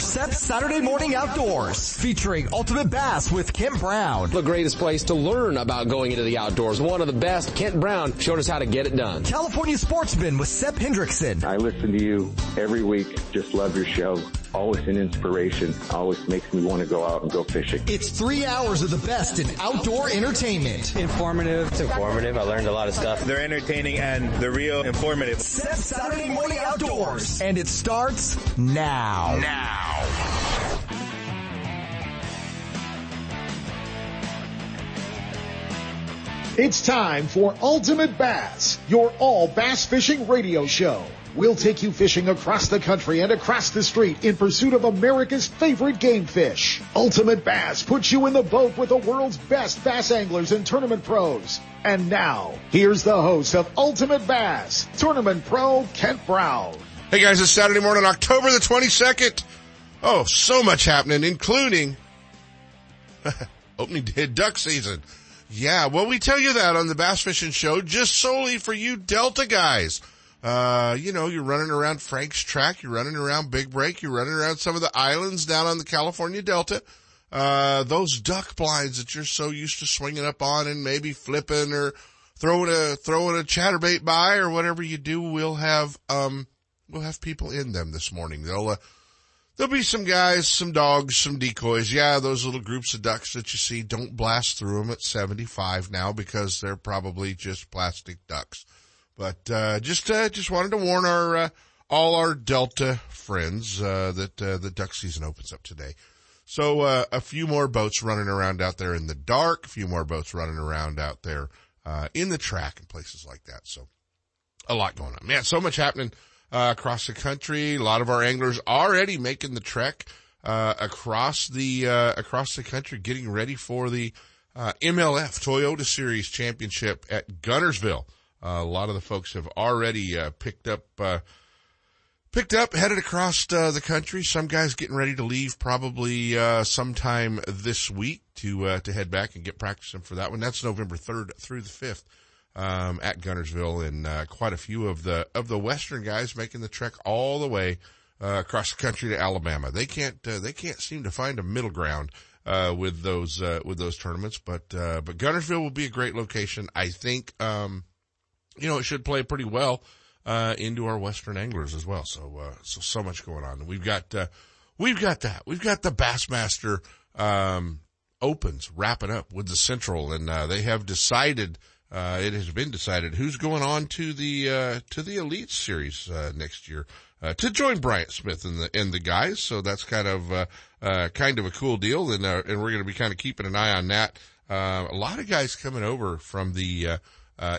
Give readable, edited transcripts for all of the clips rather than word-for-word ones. Sepp's Saturday Morning Outdoors, featuring Ultimate Bass with Kent Brown. The greatest place to learn about going into the outdoors. One of the best, Kent Brown, showed us how to get it done. California Sportsman with Sepp Hendrickson. I listen to you every week. Just love your show. Always an inspiration. Always makes me want to go out and go fishing. It's 3 hours of the best in outdoor entertainment. Informative. It's informative. I learned a lot of stuff. They're entertaining and they're real informative. Sepp's Saturday Morning Outdoors. And it starts now. It's time for Ultimate Bass, your all bass fishing radio show. We'll take you fishing across the country and across the street in pursuit of America's favorite game fish. Ultimate Bass puts you in the boat with the world's best bass anglers and tournament pros. And now, here's the host of Ultimate Bass, tournament pro Kent Brown. Hey guys, it's Saturday morning, October the 22nd. Oh, so much happening, including opening day duck season. Yeah, well, we tell you that on the Bass Fishing Show just solely for you Delta guys. You know, you're running around Frank's Track, you're running around Big Break, you're running around some of the islands down on the California Delta. Those duck blinds that you're so used to swinging up on and maybe flipping or throwing a chatterbait by or whatever you do, we'll have people in them this morning. There'll be some guys, some dogs, some decoys. Yeah, those little groups of ducks that you see, don't blast through them at 75 now because they're probably just plastic ducks. But, just wanted to warn all our Delta friends, that the duck season opens up today. So, a few more boats running around out there in the dark, a few more boats running around out there, in the track and places like that. So a lot going on. Man, so much happening, across the country. A lot of our anglers already making the trek, across the country, getting ready for the, MLF Toyota Series Championship at Guntersville. A lot of the folks have already picked up, headed across the country. Some guys getting ready to leave probably sometime this week to head back and get practicing for that one. That's November 3rd through the 5th at Guntersville, and quite a few of the Western guys making the trek all the way across the country to Alabama. They can't seem to find a middle ground with those tournaments, but Guntersville will be a great location, I think. You know, it should play pretty well into our Western anglers as well. So much going on. We've got the Bassmaster Opens wrapping up with the Central, and they have decided. It has been decided who's going on to the Elite Series next year to join Bryant Smith and the guys. So that's kind of a cool deal, and we're going to be kind of keeping an eye on that. A lot of guys coming over from the.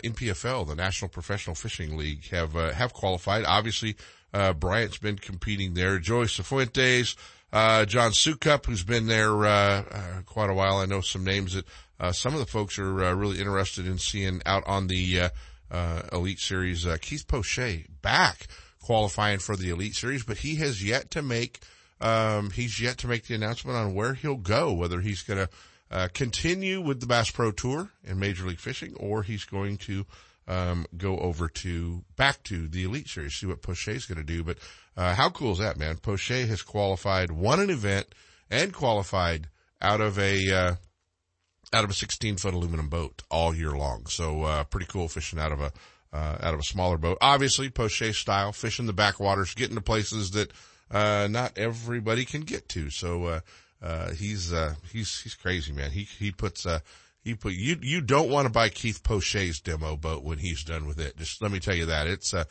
NPFL, the National Professional Fishing League, have qualified. Obviously, Bryant's been competing there. Joey Cifuentes, John Sukup, who's been there, quite a while. I know some names that, some of the folks are, really interested in seeing out on the, Elite Series. Keith Poche back qualifying for the Elite Series, but he has yet to make, the announcement on where he'll go, whether he's going to, continue with the Bass Pro Tour and Major League Fishing, or he's going to, go over back to the Elite Series, see what Poche's going to do. But, how cool is that, man? Poche has qualified, won an event and qualified out of a 16-foot aluminum boat all year long. So, pretty cool fishing out of a smaller boat. Obviously, Poche style, fishing the backwaters, getting to places that, not everybody can get to. So, he's crazy, man. He puts you don't want to buy Keith Poche's demo boat when he's done with it. Just let me tell you that it's half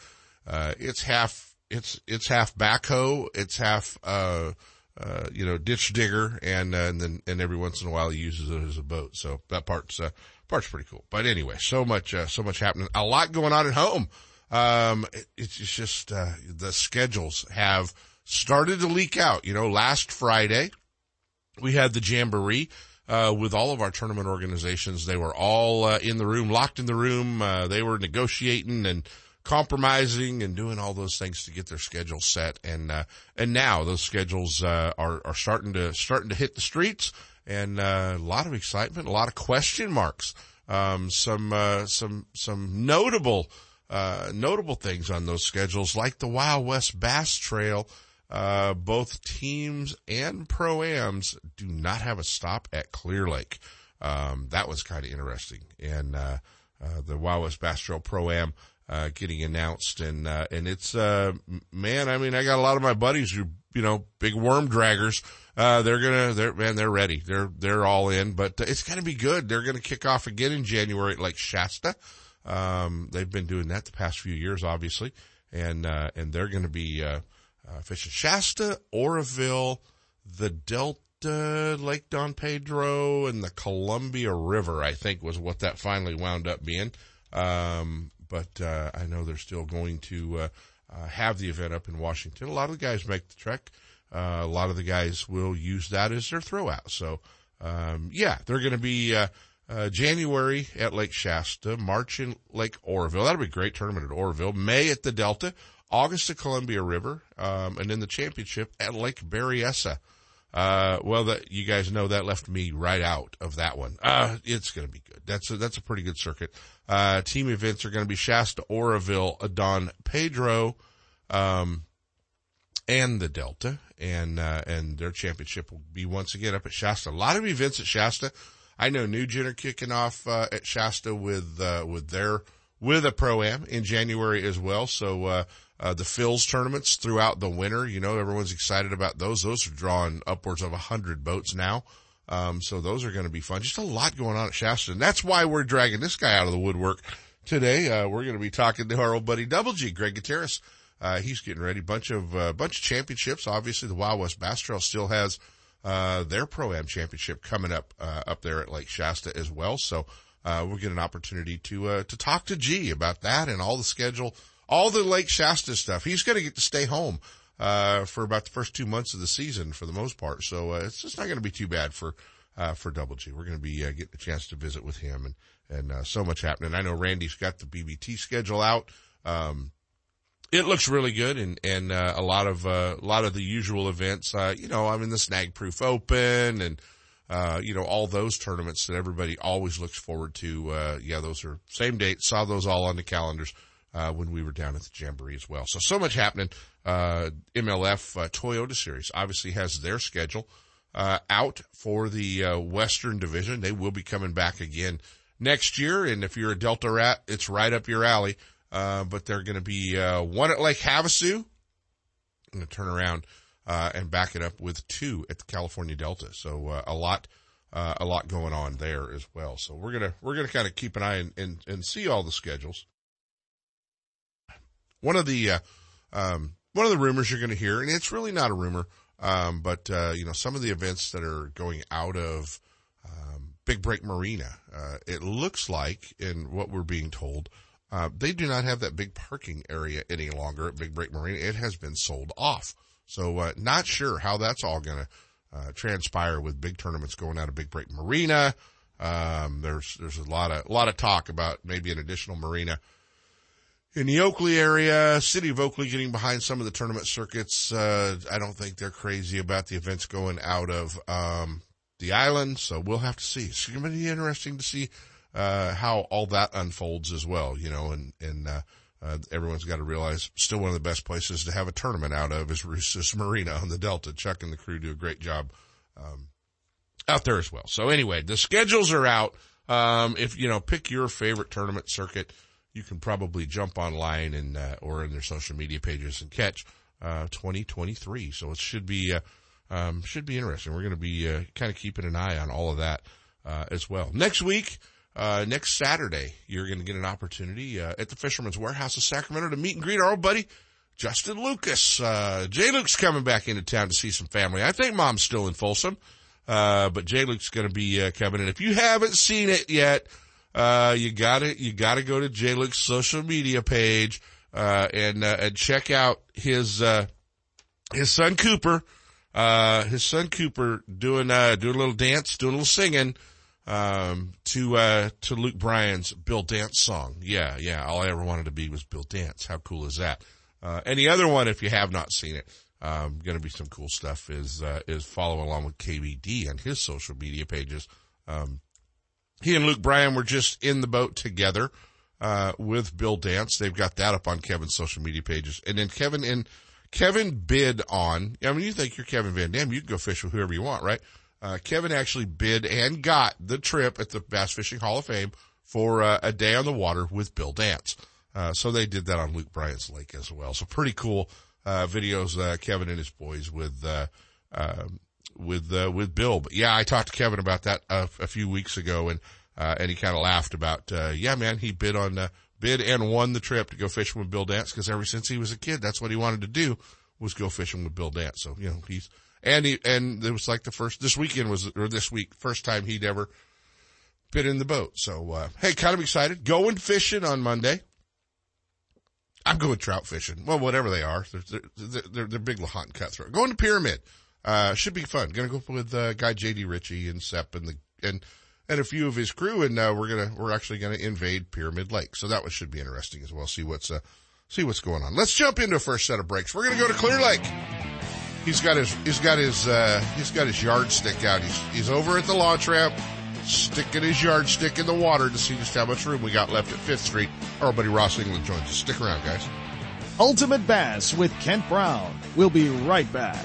backhoe. It's half, ditch digger. And then every once in a while he uses it as a boat. So that part's pretty cool. But anyway, so much happening. A lot going on at home. It's just the schedules have started to leak out. You know, last Friday, we had the Jamboree, with all of our tournament organizations. They were all, in the room, locked in the room. They were negotiating and compromising and doing all those things to get their schedule set. And now those schedules, are starting to hit the streets, and, a lot of excitement, a lot of question marks. Some notable things on those schedules, like the Wild West Bass Trail, Both teams and pro-ams do not have a stop at Clear Lake. That was kind of interesting. And the Wild West Bass Trail Pro-Am getting announced. And it's, man, I mean, I got a lot of my buddies who, you know, big worm draggers. They're ready. They're all in, but it's going to be good. They're going to kick off again in January at Lake Shasta. They've been doing that the past few years, obviously. And they're going to be, fishing Shasta, Oroville, the Delta, Lake Don Pedro, and the Columbia River, I think was what that finally wound up being. But I know they're still going to have the event up in Washington. A lot of the guys make the trek. A lot of the guys will use that as their throwout. So, yeah, they're going to be January at Lake Shasta, March in Lake Oroville. That'll be a great tournament at Oroville. May at the Delta, August at Columbia River, and then the championship at Lake Berryessa. You guys know that left me right out of that one. It's going to be good. That's a pretty good circuit. Team events are going to be Shasta, Oroville, Don Pedro, and the Delta, and their championship will be once again up at Shasta. A lot of events at Shasta. I know Nugent are kicking off, at Shasta with a pro-am in January as well. So, the Phil's tournaments throughout the winter, you know, everyone's excited about those. Those are drawing upwards of 100 boats now. So those are going to be fun. Just a lot going on at Shasta. And that's why we're dragging this guy out of the woodwork today. We're going to be talking to our old buddy Double G, Greg Gutierrez. He's getting ready. Bunch of championships. Obviously the Wild West Bass Trail still has, their pro-am championship coming up, up there at Lake Shasta as well. So, we'll get an opportunity to talk to G about that and all the schedule, all the Lake Shasta stuff. He's going to get to stay home, for about the first 2 months of the season for the most part. So, it's just not going to be too bad for Double G. We're going to be, getting a chance to visit with him and so much happening. I know Randy's got the BBT schedule out. It looks really good and a lot of the usual events, you know, I mean, the Snag Proof Open and, you know, all those tournaments that everybody always looks forward to. Yeah, those are same date. Saw those all on the calendars, when we were down at the Jamboree as well. So much happening. MLF, Toyota Series obviously has their schedule, out for the, Western Division. They will be coming back again next year. And if you're a Delta rat, it's right up your alley. But they're going to be, one at Lake Havasu. I'm going to turn around, and back it up with two at the California Delta. So, a lot going on there as well. So we're going to kind of keep an eye and see all the schedules. One of the rumors you're going to hear, and it's really not a rumor, but you know, some of the events that are going out of, Big Break Marina, it looks like, in what we're being told, they do not have that big parking area any longer at Big Break Marina. It has been sold off. So, not sure how that's all going to, transpire with big tournaments going out of Big Break Marina. There's a lot of talk about maybe an additional marina in the Oakley area. City of Oakley getting behind some of the tournament circuits. I don't think they're crazy about the events going out of, the island. So we'll have to see. It's going to be interesting to see how all that unfolds as well, you know, and everyone's got to realize still one of the best places to have a tournament out of is Rooster's Marina on the Delta. Chuck and the crew do a great job, out there as well. So anyway, the schedules are out. If, you know, pick your favorite tournament circuit, you can probably jump online and, or in their social media pages and catch, 2023. So it should be interesting. We're going to be, kind of keeping an eye on all of that, as well. Next week, next Saturday, you're going to get an opportunity, at the Fisherman's Warehouse of Sacramento to meet and greet our old buddy, Justin Lucas. Jay Luke's coming back into town to see some family. I think Mom's still in Folsom, but Jay Luke's going to be, coming in. If you haven't seen it yet, you gotta go to Jay Luke's social media page, and check out his son Cooper, doing a little dance, doing a little singing. To Luke Bryan's Bill Dance song. Yeah. All I ever wanted to be was Bill Dance. How cool is that? And the other one, if you have not seen it, gonna be some cool stuff is follow along with KVD on his social media pages. He and Luke Bryan were just in the boat together, with Bill Dance. They've got that up on Kevin's social media pages. And then Kevin and Kevin bid on, I mean, you think you're Kevin VanDam, you can go fish with whoever you want, right? Kevin actually bid and got the trip at the Bass Fishing Hall of Fame for a day on the water with Bill Dance. So they did that on Luke Bryant's lake as well. So pretty cool, videos, Kevin and his boys with Bill. But yeah, I talked to Kevin about that a few weeks ago and he kind of laughed about, yeah, man, he bid and won the trip to go fishing with Bill Dance, because ever since he was a kid, that's what he wanted to do, was go fishing with Bill Dance. So, you know, and it was like this week, first time he'd ever been in the boat. So, hey, kind of excited. Going fishing on Monday. I'm going trout fishing. Well, whatever they are. They're big Lahontan and cutthroat. Going to Pyramid. Should be fun. Gonna go with, guy JD Ritchie and Sepp and a few of his crew. And, we're actually gonna invade Pyramid Lake. So that one should be interesting as well. See what's going on. Let's jump into a first set of breaks. We're gonna go to Clear Lake. He's got his yardstick out. He's over at the launch ramp, sticking his yardstick in the water to see just how much room we got left at Fifth Street. Our buddy Ross England joins us. Stick around, guys. Ultimate Bass with Kent Brown. We'll be right back.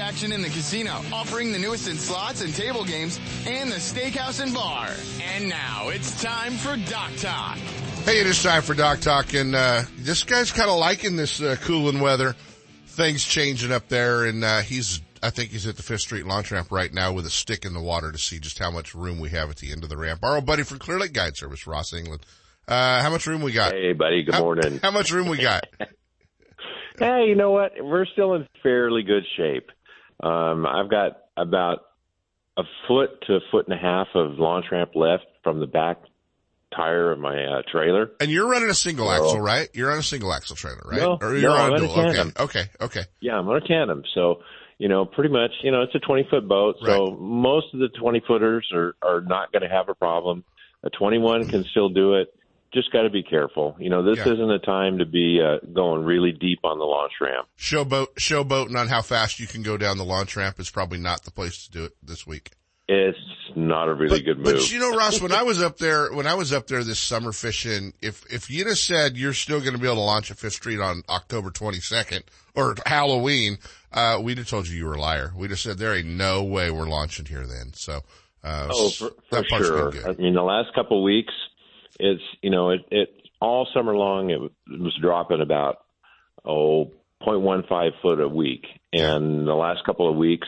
action in the casino, offering the newest in slots and table games and the steakhouse and bar. And now it's time for Doc Talk. Hey, it is time for Doc Talk, and this guy's kind of liking this cooling weather, things changing up there, and he's I think he's at the Fifth Street launch ramp right now with a stick in the water to see just how much room we have at the end of the ramp. Our old buddy from Clear Lake Guide Service, Ross England. How much room we got? Hey, buddy. Good morning. How much room we got? Hey, you know what? We're still in fairly good shape. I've got about a foot to a foot and a half of launch ramp left from the back tire of my trailer. And you're running a single axle, right? You're on a single axle trailer, right? No, or you're on a dual. Okay. Yeah, I'm on a tandem. So, you know, pretty much, you know, it's a 20-foot boat. So most of the 20-footers are not going to have a problem. A 21 can still do it. Just got to be careful. You know, this isn't a time to be going really deep on the launch ramp. Showboating on how fast you can go down the launch ramp is probably not the place to do it this week. It's not a really good move. But you know, Ross, when I was up there this summer fishing, if you'd have said you're still going to be able to launch at Fifth Street on October 22nd or Halloween, we'd have told you were a liar. We'd have said there ain't no way we're launching here then. So, for sure. Good. I mean, the last couple of weeks, it's, you know, it all summer long, it was dropping about, 0.15 foot a week. And the last couple of weeks,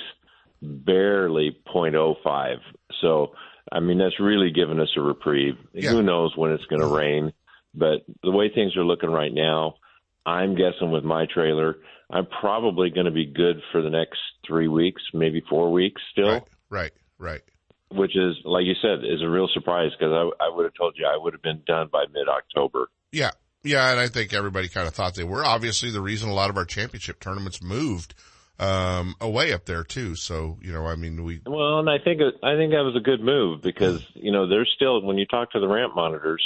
barely 0.05. So, I mean, that's really given us a reprieve. Yeah. Who knows when it's going to rain, but the way things are looking right now, I'm guessing with my trailer, I'm probably going to be good for the next 3 weeks, maybe 4 weeks still. Right. Which is, like you said, is a real surprise because I would have told you I would have been done by mid-October. Yeah, and I think everybody kind of thought they were. Obviously, the reason a lot of our championship tournaments moved away up there too. So, you know, I mean, and I think that was a good move because, you know, there's still, when you talk to the ramp monitors,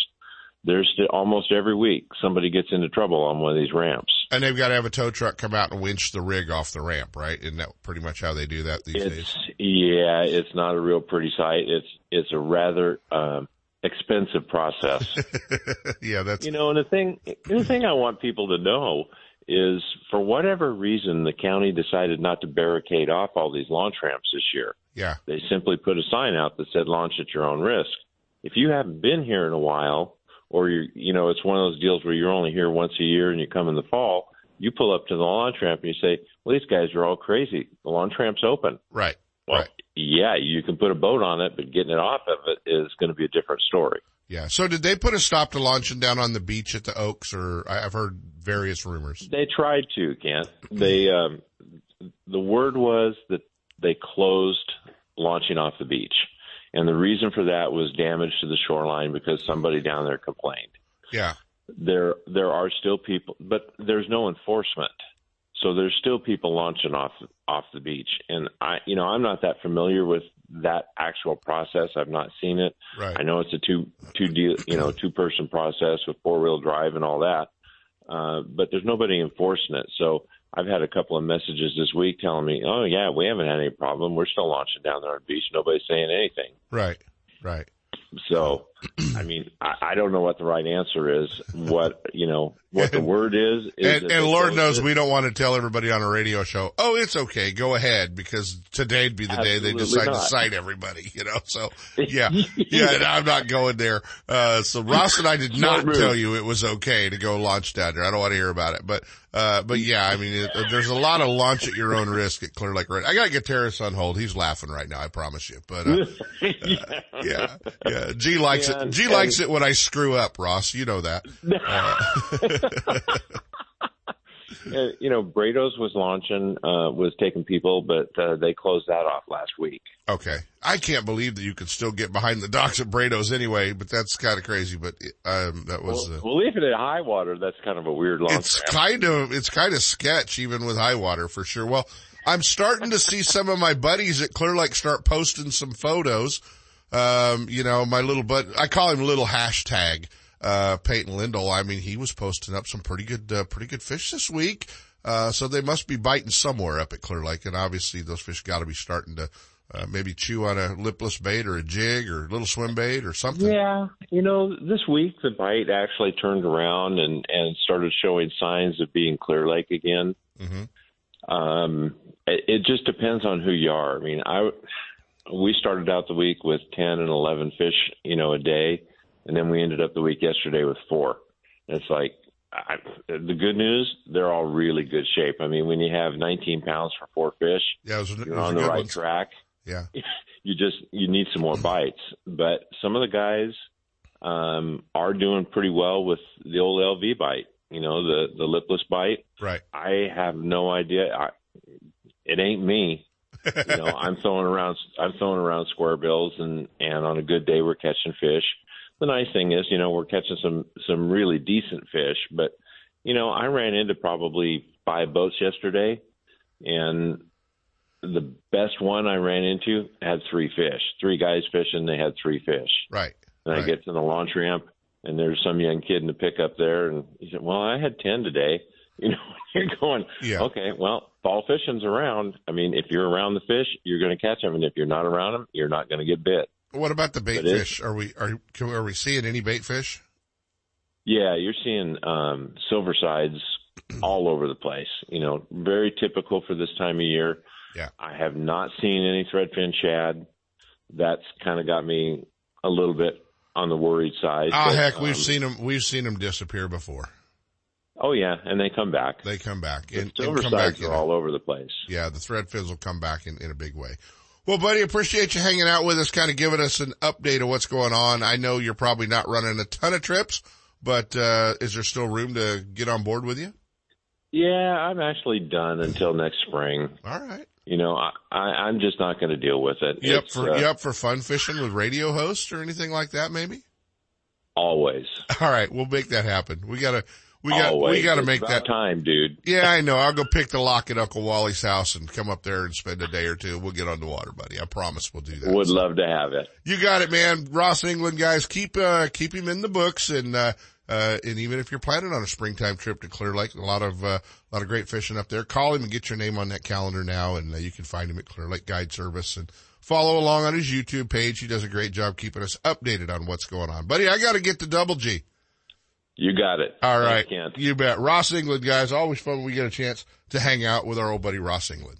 there's still, almost every week somebody gets into trouble on one of these ramps. And they've got to have a tow truck come out and winch the rig off the ramp, right? Isn't that pretty much how they do that these days? Yeah, it's not a real pretty sight. It's a rather expensive process. Yeah, that's... You know, and the thing I want people to know is, for whatever reason, the county decided not to barricade off all these launch ramps this year. Yeah. They simply put a sign out that said, launch at your own risk. If you haven't been here in a while... Or, you know, it's one of those deals where you're only here once a year and you come in the fall, you pull up to the launch ramp and you say, well, these guys are all crazy. The launch ramp's open. Right. Well, yeah, you can put a boat on it, but getting it off of it is going to be a different story. Yeah. So did they put a stop to launching down on the beach at the Oaks? Or I've heard various rumors. They tried to, Kent. They, the word was that they closed launching off the beach. And the reason for that was damage to the shoreline because somebody down there complained. Yeah. There are still people, but there's no enforcement. So there's still people launching off the beach. And I'm not that familiar with that actual process. I've not seen it. Right. I know it's a two-person process with four-wheel drive and all that. But there's nobody enforcing it. So I've had a couple of messages this week telling me, oh, yeah, we haven't had any problem. We're still launching down there on the beach. Nobody's saying anything. Right. So, I mean, I don't know what the right answer is, what the word is. And Lord knows we don't want to tell everybody on a radio show, oh, it's okay, go ahead, because today'd be the day they decide to cite everybody, you know. So, yeah, I'm not going there. So Ross and I did not tell you it was okay to go launch down there. I don't want to hear about it. But yeah, I mean, there's a lot of launch at your own risk at Clear Lake. I got Gutierrez on hold. He's laughing right now, I promise you. But, yeah. G likes it. G likes it when I screw up, Ross. You know that. You know, Brado's was launching, was taking people, but they closed that off last week. Okay. I can't believe that you could still get behind the docks at Brado's anyway, but that's kind of crazy. But that was... Well, even at high water, that's kind of a weird launch. It's kind of sketch, even with high water, for sure. Well, I'm starting to see some of my buddies at Clear Lake start posting some photos. You know, my little bud, I call him little hashtag, Peyton Lindell. I mean, he was posting up some pretty good fish this week. So they must be biting somewhere up at Clear Lake. And obviously those fish got to be starting to, maybe chew on a lipless bait or a jig or a little swim bait or something. Yeah. You know, this week the bite actually turned around and started showing signs of being Clear Lake again. Mm-hmm. It just depends on who you are. I mean, we started out the week with 10 and 11 fish, you know, a day. And then we ended up the week yesterday with 4. And it's like, The good news, they're all really good shape. I mean, when you have 19 pounds for 4 fish, you're on the right track. Yeah, you need some more bites. But some of the guys are doing pretty well with the old LV bite. You know, the lipless bite. Right. I have no idea. It ain't me. You know, I'm throwing around square bills, and on a good day we're catching fish. The nice thing is, you know, we're catching some really decent fish. But, you know, I ran into probably 5 boats yesterday, and the best one I ran into had 3 fish. 3 guys fishing, they had 3 fish. Right. And I get to the launch ramp, and there's some young kid in the pickup there, and he said, well, I had 10 today. You know, you're going, okay, well, fall fishing's around. I mean, if you're around the fish, you're going to catch them, and if you're not around them, you're not going to get bit. What about the bait fish? Are we seeing any bait fish? Yeah, you're seeing silver sides all over the place. You know, very typical for this time of year. Yeah, I have not seen any threadfin shad. That's kind of got me a little bit on the worried side. Oh, but, heck, we've seen them disappear before. Oh yeah, and they come back. And silver sides are all over the place. Yeah, the threadfins will come back in a big way. Well, buddy, appreciate you hanging out with us, kind of giving us an update of what's going on. I know you're probably not running a ton of trips, but is there still room to get on board with you? Yeah, I'm actually done until next spring. All right. You know, I'm just not going to deal with it. You up for fun fishing with radio hosts or anything like that, maybe? Always. All right, we'll make that happen. We got to make that time, dude. Yeah, I know. I'll go pick the lock at Uncle Wally's house and come up there and spend a day or two. We'll get on the water, buddy. I promise we'll do that. Would love to have it. You got it, man. Ross England, guys, keep him in the books, and even if you're planning on a springtime trip to Clear Lake, a lot of great fishing up there. Call him and get your name on that calendar now, and you can find him at Clear Lake Guide Service and follow along on his YouTube page. He does a great job keeping us updated on what's going on, buddy. I got to get to Double G. You got it. All right. You bet. Ross England, guys. Always fun when we get a chance to hang out with our old buddy Ross England.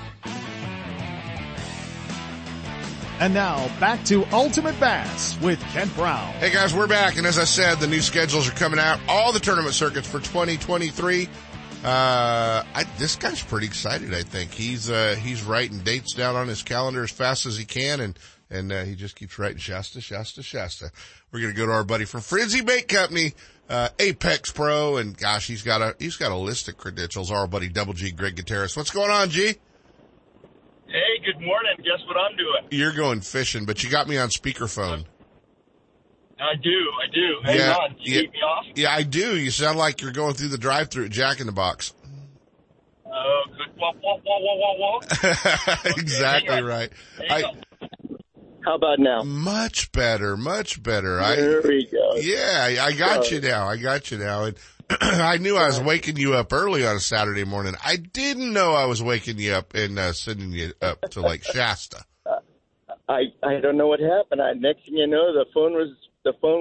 And now, back to Ultimate Bass with Kent Brown. Hey, guys, we're back. And as I said, the new schedules are coming out. All the tournament circuits for 2023. This guy's pretty excited, I think. He's writing dates down on his calendar as fast as he can. And he just keeps writing Shasta. We're going to go to our buddy from Frenzy Bait Company, Apex Pro. And, gosh, he's got a list of credentials. Our buddy Double G, Greg Gutierrez. What's going on, G? Hey, good morning. Guess what I'm doing? You're going fishing, but you got me on speakerphone. I do. Hang on. Do you keep me off? Yeah, I do. You sound like you're going through the drive-thru at Jack in the Box. Oh, good. Wah, wah, wah. Exactly. Okay, right. How about now? Much better. There we go. Yeah, I got you now. And I knew I was waking you up early on a Saturday morning. I didn't know I was waking you up and sending you up to Lake Shasta. I don't know what happened. Next thing you know, the phone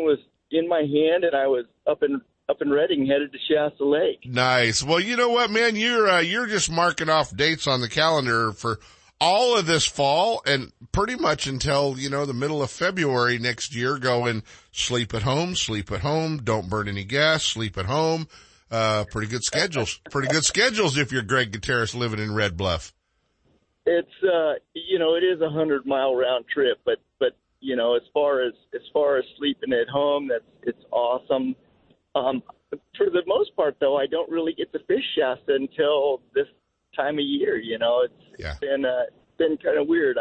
was in my hand, and I was up in Redding, headed to Shasta Lake. Nice. Well, you know what, man? You're just marking off dates on the calendar for all of this fall and pretty much until, you know, the middle of February next year, going sleep at home, don't burn any gas, sleep at home. Pretty good schedules if you're Greg Gutierrez living in Red Bluff. It's, you know, it is 100-mile round trip, but you know, as far as sleeping at home, it's awesome. For the most part, though, I don't really get to fish Shasta until this time of year. You know, it's been kind of weird.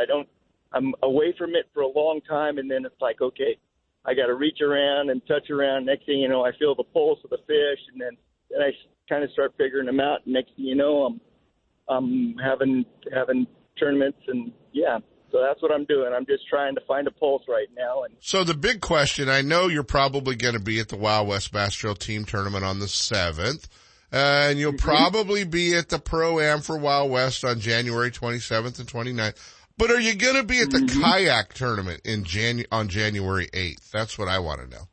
I'm away from it for a long time, and then it's like, okay, I got to reach around and touch around. Next thing you know, I feel the pulse of the fish, and then I kind of start figuring them out. And next thing you know, I'm having tournaments, and yeah. So that's what I'm doing. I'm just trying to find a pulse right now. And so the big question, I know you're probably going to be at the Wild West Bass Trail Team Tournament on the 7th, and you'll probably be at the Pro-Am for Wild West on January 27th and 29th. But are you going to be at the kayak tournament on January 8th? That's what I want to know.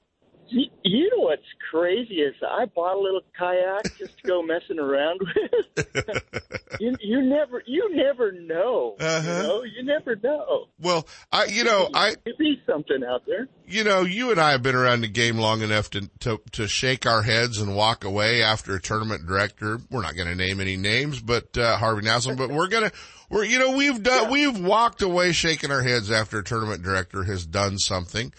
You know what's crazy is I bought a little kayak just to go messing around with. you never know. Uh-huh. You never know. Well, it'd be something out there. You know, you and I have been around the game long enough to shake our heads and walk away after a tournament director. We're not going to name any names, but Harvey Naslin. But we've walked away shaking our heads after a tournament director has done something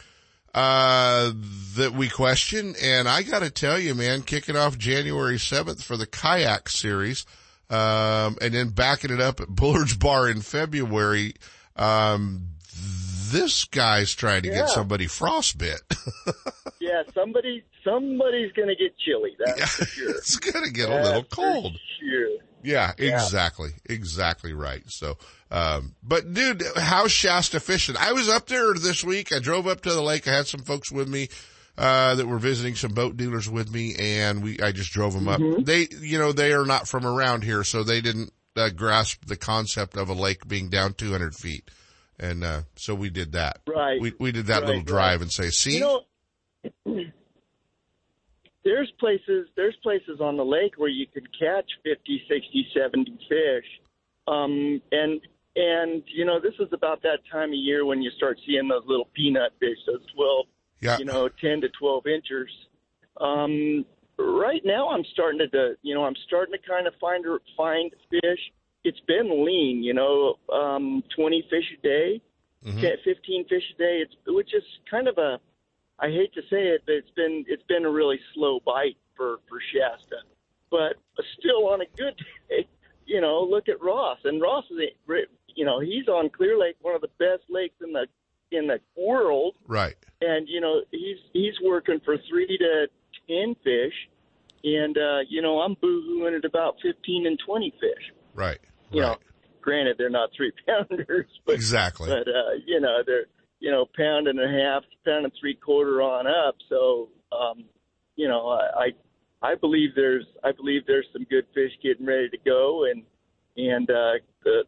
that we question. And I got to tell you, man, kicking off January 7th for the kayak series, and then backing it up at Bullard's Bar in February. This guy's trying to get somebody frostbit. Yeah, somebody's going to get chilly. That's for sure. It's going to get a little cold. Sure. Yeah, exactly. Yeah. Exactly right. So, but dude, how's Shasta fishing? I was up there this week. I drove up to the lake. I had some folks with me, that were visiting, some boat dealers with me, and I just drove them up. They, they are not from around here, so they didn't grasp the concept of a lake being down 200 feet. And, so we did that. Right. We did that little drive and say, see, there's places on the lake where you could catch 50, 60, 70 fish. And this is about that time of year when you start seeing those little peanut fish, those 10 to 12 inchers. Right now I'm starting to kind of find fish. It's been lean, 20 fish a day, 15 fish a day. Which is kind of I hate to say it, but it's been a really slow bite for Shasta, but still on a good day. Look at Ross, and Ross is, he's on Clear Lake, one of the best lakes in the world. Right. And he's working for 3 to 10 fish, and I'm boohooing at about 15 and 20 fish. Right. You know, granted they're not 3 pounders, but exactly. But they're pound and a half, pound and three-quarter on up. So I believe there's some good fish getting ready to go, and the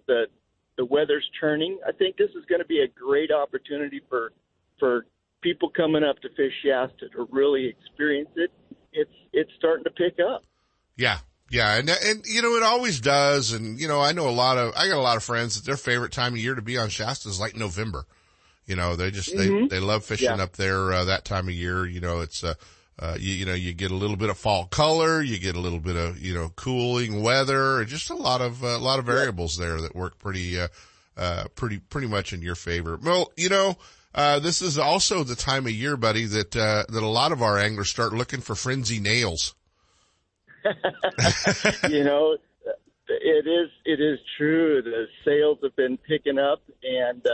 weather's turning. I think this is going to be a great opportunity for people coming up to fish Shasta to really experience it. It's starting to pick up. Yeah, and it always does. And I got a lot of friends that their favorite time of year to be on Shasta is like November. They just they love fishing up there that time of year. It's you get a little bit of fall color, you get a little bit of cooling weather, just a lot of variables there that work pretty much in your favor. Well, this is also the time of year, buddy, that a lot of our anglers start looking for frenzy nails. It is true. The sales have been picking up, and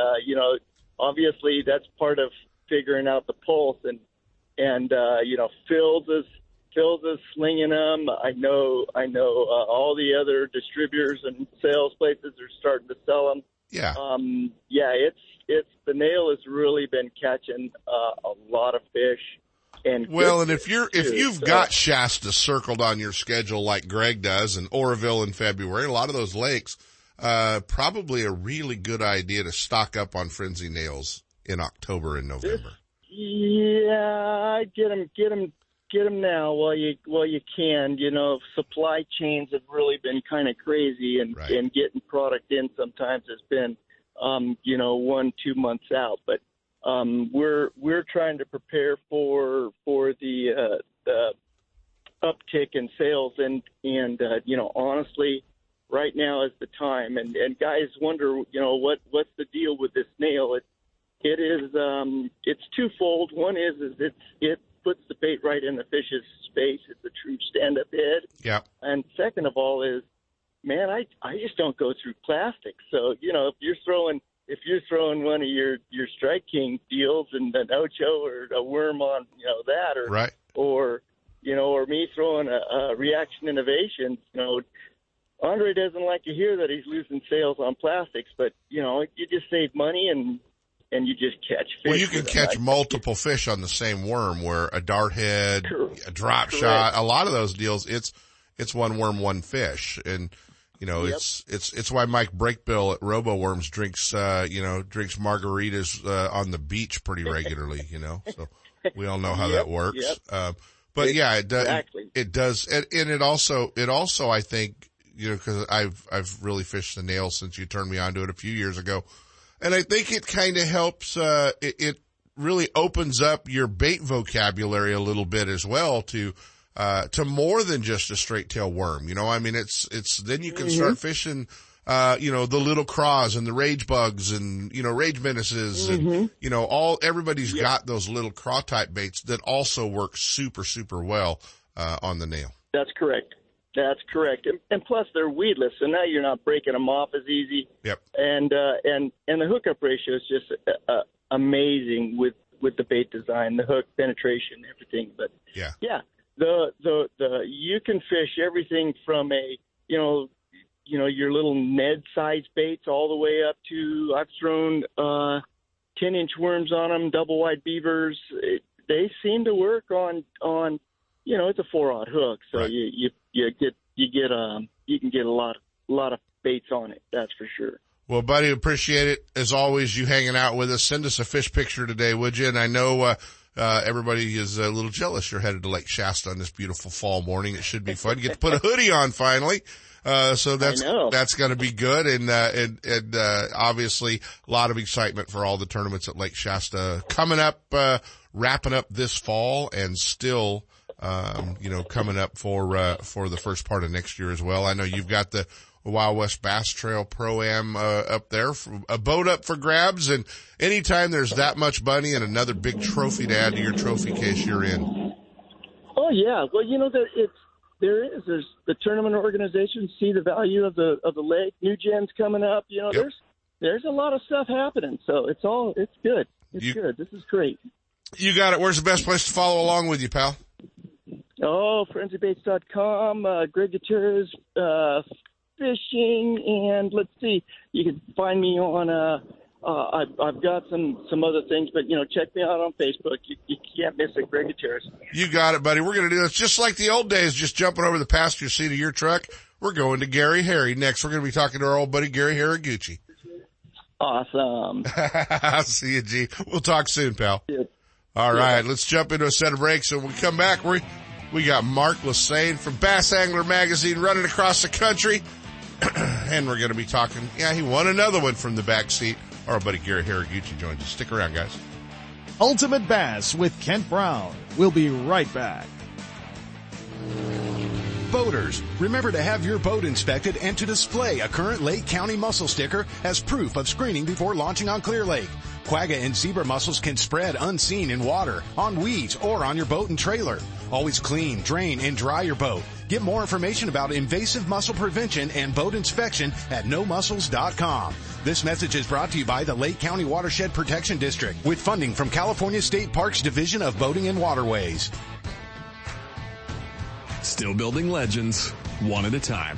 obviously that's part of figuring out the pulse and Phil's is slinging them. I know all the other distributors and sales places are starting to sell them. Yeah. It's the nail has really been catching a lot of fish. And well, and if you've got Shasta circled on your schedule like Greg does, and Oroville in February, a lot of those lakes, probably a really good idea to stock up on frenzy nails in October and November. Yeah, get them now while you can. Supply chains have really been kind of crazy, and getting product in sometimes has been, 1-2 months out. But we're trying to prepare for the uptick in sales, and honestly, right now is the time. And guys wonder, what's the deal with this nail? It, It is. It's twofold. One is it puts the bait right in the fish's face. It's a true stand-up head. Yeah. And second of all is, man, I just don't go through plastic. So you know, if you're throwing one of your Strike King deals and an Ocho or a worm on, you know, that or right. or you know, or me throwing a Reaction Innovations, you know. Andre doesn't like to hear that he's losing sales on plastics, but, you know, you just save money and you just catch fish. Well, you can catch multiple fish on the same worm, where a dart head, a drop shot, a lot of those deals, it's one worm, one fish. And, you know, it's why Mike Brakebill at RoboWorms drinks margaritas on the beach pretty regularly, you know. So we all know how that works. But, yeah, it does. And it also, I think, you know, because I've really fished the nails since you turned me on to it a few years ago. And I think it kind of helps, it really opens up your bait vocabulary a little bit as well to more than just a straight tail worm. You know, I mean, it's, then you can start fishing, you know, the little craws and the rage bugs and, you know, rage menaces and, you know, everybody's got those little craw type baits that also work super, super well, on the nail. That's correct. That's correct, and plus they're weedless, so now you're not breaking them off as easy. Yep. And the hookup ratio is just amazing with the bait design, the hook penetration, everything. But yeah, the you can fish everything from a you know your little Ned size baits all the way up to I've thrown 10-inch worms on them, double wide beavers. They seem to work on. You know, it's a 4-aught hook, so you can get a lot of baits on it. That's for sure. Well, buddy, appreciate it as always. You hanging out with us. Send us a fish picture today, would you? And I know everybody is a little jealous. You're headed to Lake Shasta on this beautiful fall morning. It should be fun. You get to put a hoodie on finally, so that's going to be good. And obviously a lot of excitement for all the tournaments at Lake Shasta coming up, wrapping up this fall, and still. You know, coming up for the first part of next year as well. I know you've got the Wild West Bass Trail Pro-Am, up there, a boat up for grabs, and anytime there's that much money and another big trophy to add to your trophy case, you're in. Oh yeah. Well, you know, there's the tournament organizations see the value of the lake. New Gen's coming up, you know, there's a lot of stuff happening. So it's good. It's good. This is great. You got it. Where's the best place to follow along with you, pal? Oh, FrenzyBass.com, Greg Gutierrez, fishing, and let's see, you can find me on, I've got some other things, but, you know, check me out on Facebook. You can't miss it, Greg Gutierrez. You got it, buddy. We're going to do this just like the old days, just jumping over the passenger seat of your truck. We're going to Gary Harry next. We're going to be talking to our old buddy Gary Haraguchi. Awesome. I'll see you, G. We'll talk soon, pal. Yeah. All right, let's jump into a set of breaks, and when we come back, we got Mark Lassane from Bass Angler Magazine running across the country, and we're going to be talking, he won another one from the backseat. Our buddy Gary Haraguchi joins us. Stick around, guys. Ultimate Bass with Kent Brown. We'll be right back. Boaters, remember to have your boat inspected and to display a current Lake County mussel sticker as proof of screening before launching on Clear Lake. Quagga and zebra mussels can spread unseen in water, on weeds, or on your boat and trailer. Always clean, drain, and dry your boat. Get more information about invasive mussel prevention and boat inspection at nomussels.com. This message is brought to you by the Lake County Watershed Protection District with funding from California State Parks Division of Boating and Waterways. Still building legends, one at a time.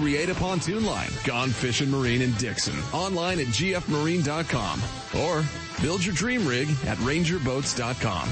Rieta pontoon line. Gone Fish and Marine in Dixon, online at gfmarine.com, or build your dream rig at rangerboats.com.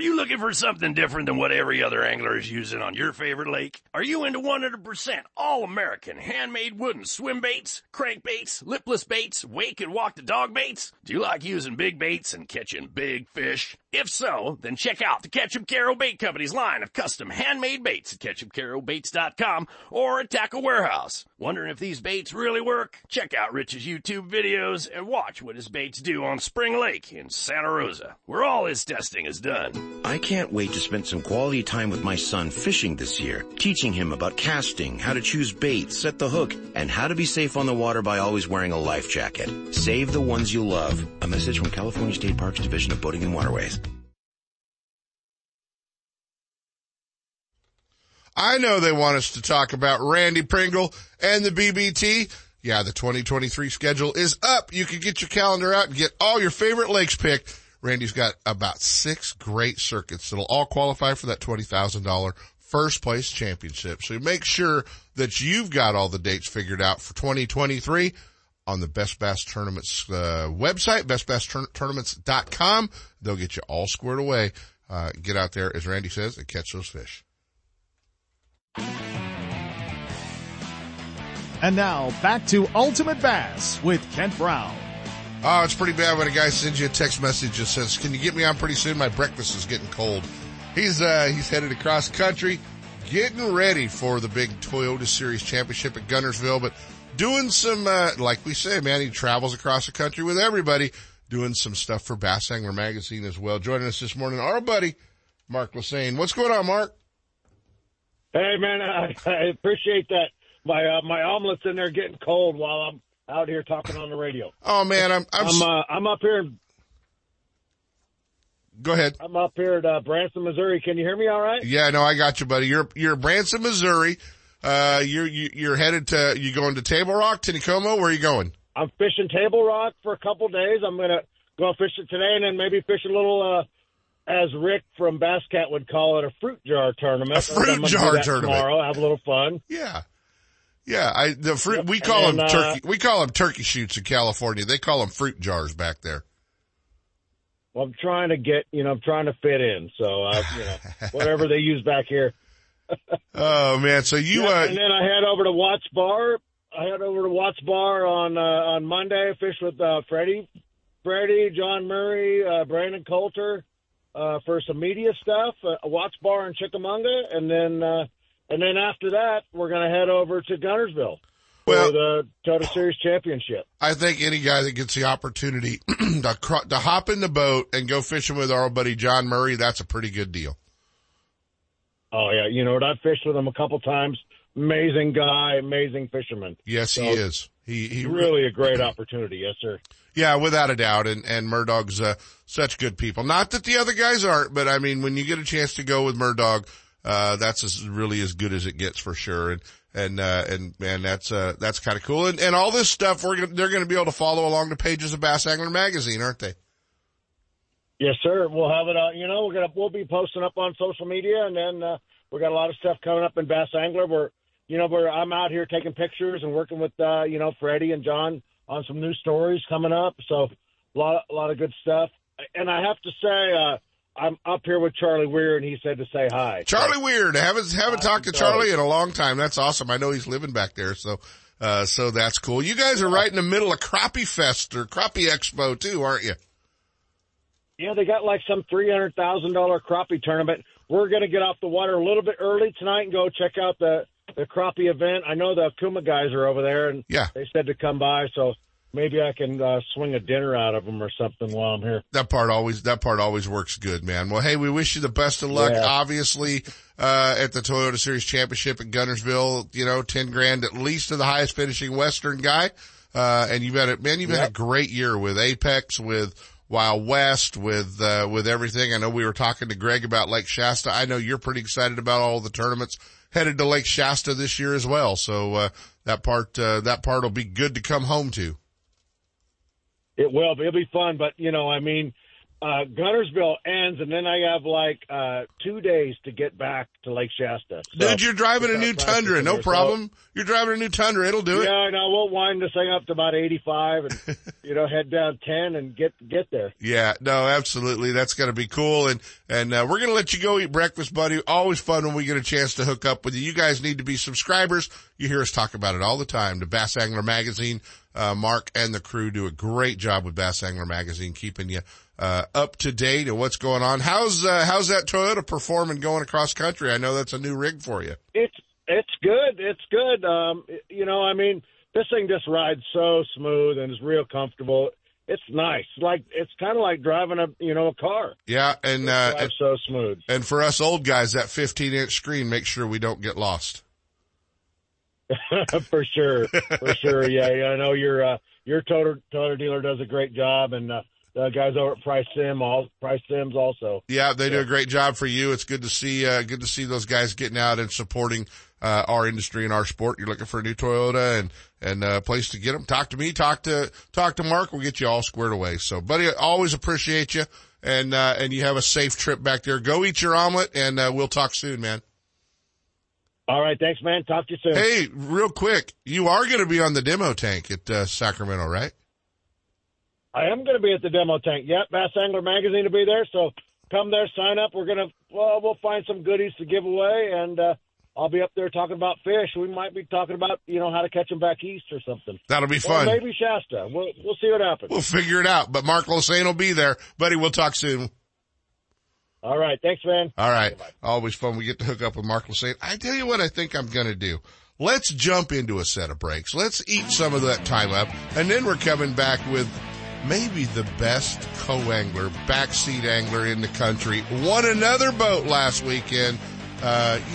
Are you looking for something different than what every other angler is using on your favorite lake? Are you into 100% all-American handmade wooden swim baits, crankbaits, lipless baits, wake and walk the dog baits? Do you like using big baits and catching big fish? If so, then check out the Ketchum Caro Bait Company's line of custom handmade baits at KetchumCaroBaits.com or at Tackle Warehouse. Wondering if these baits really work? Check out Rich's YouTube videos and watch what his baits do on Spring Lake in Santa Rosa, where all his testing is done. I can't wait to spend some quality time with my son fishing this year, teaching him about casting, how to choose bait, set the hook, and how to be safe on the water by always wearing a life jacket. Save the ones you love. A message from California State Parks Division of Boating and Waterways. I know they want us to talk about Randy Pringle and the BBT. Yeah, the 2023 schedule is up. You can get your calendar out and get all your favorite lakes picked. Randy's got about 6 great circuits that'll all qualify for that $20,000 first place championship. So make sure that you've got all the dates figured out for 2023 on the Best Bass Tournaments website, bestbasstournaments.com. They'll get you all squared away. Get out there, as Randy says, and catch those fish. And now back to Ultimate Bass with Kent Brown. Oh, it's pretty bad when a guy sends you a text message that says, can you get me on pretty soon? My breakfast is getting cold. He's headed across country, getting ready for the big Toyota Series Championship at Guntersville, but doing some, like we say, man, he travels across the country with everybody, doing some stuff for Bass Angler Magazine as well. Joining us this morning, our buddy, Mark Lassane. What's going on, Mark? Hey, man, I appreciate that. My omelet's in there getting cold while I'm out here talking on the radio. Oh man, I'm up here. Go ahead. I'm up here at Branson, Missouri. Can you hear me all right? Yeah, no, I got you, buddy. You're Branson, Missouri. You're headed to, you going to Table Rock, Tinicomo? Where are you going? I'm fishing Table Rock for a couple days. I'm going to go fish it today and then maybe fish a little, as Rick from Bass Cat would call it, a fruit jar tournament. A fruit jar tournament. Tomorrow, have a little fun. Yeah. Yeah, we call them turkey shoots in California. They call them fruit jars back there. Well, I'm trying to fit in. So, whatever they use back here. Oh man. So and then I head over to Watts Bar. On Monday. I fished with, Freddie, John Murray, Brandon Coulter, for some media stuff, Watts Bar in Chickamauga. And then after that, we're going to head over to Guntersville for the Toyota Series Championship. I think any guy that gets the opportunity to hop in the boat and go fishing with our old buddy John Murray, that's a pretty good deal. Oh, yeah. You know what? I've fished with him a couple times. Amazing guy, amazing fisherman. Yes, so he is. He really a great opportunity. Yes, sir. Yeah, without a doubt. And Murdog's such good people. Not that the other guys aren't, but, I mean, when you get a chance to go with Murdog, that's really as good as it gets for sure. And man, that's kind of cool. And all this stuff, they're going to be able to follow along the pages of Bass Angler Magazine, aren't they? Yes, sir. We'll have it on, we'll be posting up on social media, and then, we got a lot of stuff coming up in Bass Angler. I'm out here taking pictures and working with, Freddie and John on some new stories coming up. So a lot of good stuff. And I have to say, I'm up here with Charlie Weird, and he said to say hi. Charlie Weird. I haven't talked to Charlie in a long time. That's awesome. I know he's living back there, so that's cool. You guys are right in the middle of Crappie Fest or Crappie Expo too, aren't you? Yeah, they got like some $300,000 crappie tournament. We're going to get off the water a little bit early tonight and go check out the crappie event. I know the Akuma guys are over there, and they said to come by, so maybe I can swing a dinner out of them or something while I'm here. That part always works good, man. Well, hey, we wish you the best of luck, obviously, at the Toyota Series Championship at Guntersville, $10,000 at least to the highest finishing Western guy. And you've had a great year with Apex, with Wild West, with everything. I know we were talking to Greg about Lake Shasta. I know you're pretty excited about all the tournaments headed to Lake Shasta this year as well. So, that part will be good to come home to. It will. It'll be fun. But, Guntersville ends, and then I have like 2 days to get back to Lake Shasta. So, dude, you're driving a new Tundra, no problem. You're driving a new Tundra, it'll do it. Yeah, and I will wind this thing up to about 85 and, you know, head down 10 and get there. Yeah, no, absolutely. That's going to be cool. And we're going to let you go eat breakfast, buddy. Always fun when we get a chance to hook up with you. You guys need to be subscribers. You hear us talk about it all the time to Bass Angler Magazine. Mark and the crew do a great job with Bass Angler Magazine, keeping you up to date and what's going on. How's that Toyota performing going across country? I know that's a new rig for you. It's good. You know, I mean, this thing just rides so smooth and is real comfortable. It's nice. Like, it's kind of like driving a car. Yeah. And, it's so smooth. And for us old guys, that 15-inch screen, make sure we don't get lost. For sure. Yeah. I know your toter dealer does a great job, and the guys over at Price Sims also. Yeah, they do a great job for you. It's good to see those guys getting out and supporting our industry and our sport. You're looking for a new Toyota and a place to get them. Talk to me. Talk to Mark. We'll get you all squared away. So, buddy, I always appreciate you, and you have a safe trip back there. Go eat your omelet, and we'll talk soon, man. All right, thanks, man. Talk to you soon. Hey, real quick, you are going to be on the demo tank at Sacramento, right? I am going to be at the demo tank. Yep, Bass Angler Magazine will be there, so come there, sign up. We're going to we'll find some goodies to give away, and I'll be up there talking about fish. We might be talking about, you know, how to catch them back east or something. That'll be fun. Or maybe Shasta. We'll see what happens. We'll figure it out. But Mark Losane will be there, buddy. We'll talk soon. All right. Thanks, man. All right. Bye-bye. Always fun. We get to hook up with Mark Losane. I tell you what I think I'm going to do. Let's jump into a set of breaks. Let's eat some of that time up. And then we're coming back with maybe the best co-angler, backseat angler in the country. Won another boat last weekend.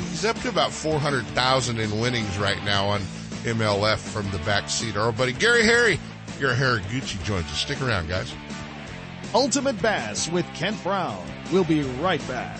He's up to about 400,000 in winnings right now on MLF from the backseat. Our old buddy Gary Harry, Gary Haraguchi joins us. Stick around, guys. Ultimate Bass with Kent Brown. We'll be right back.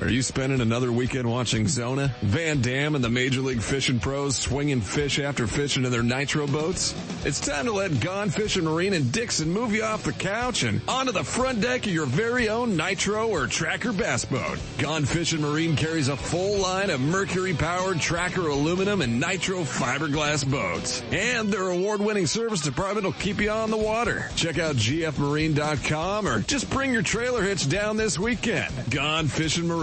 Are you spending another weekend watching Zona, VanDam, and the Major League Fishing pros swinging fish after fish into their nitro boats? It's time to let Gone Fishing Marine and Dixon move you off the couch and onto the front deck of your very own nitro or tracker bass boat. Gone Fishing Marine carries a full line of mercury-powered tracker aluminum and nitro fiberglass boats. And their award-winning service department will keep you on the water. Check out gfmarine.com or just bring your trailer hitch down this weekend. Gone Fishing Marine.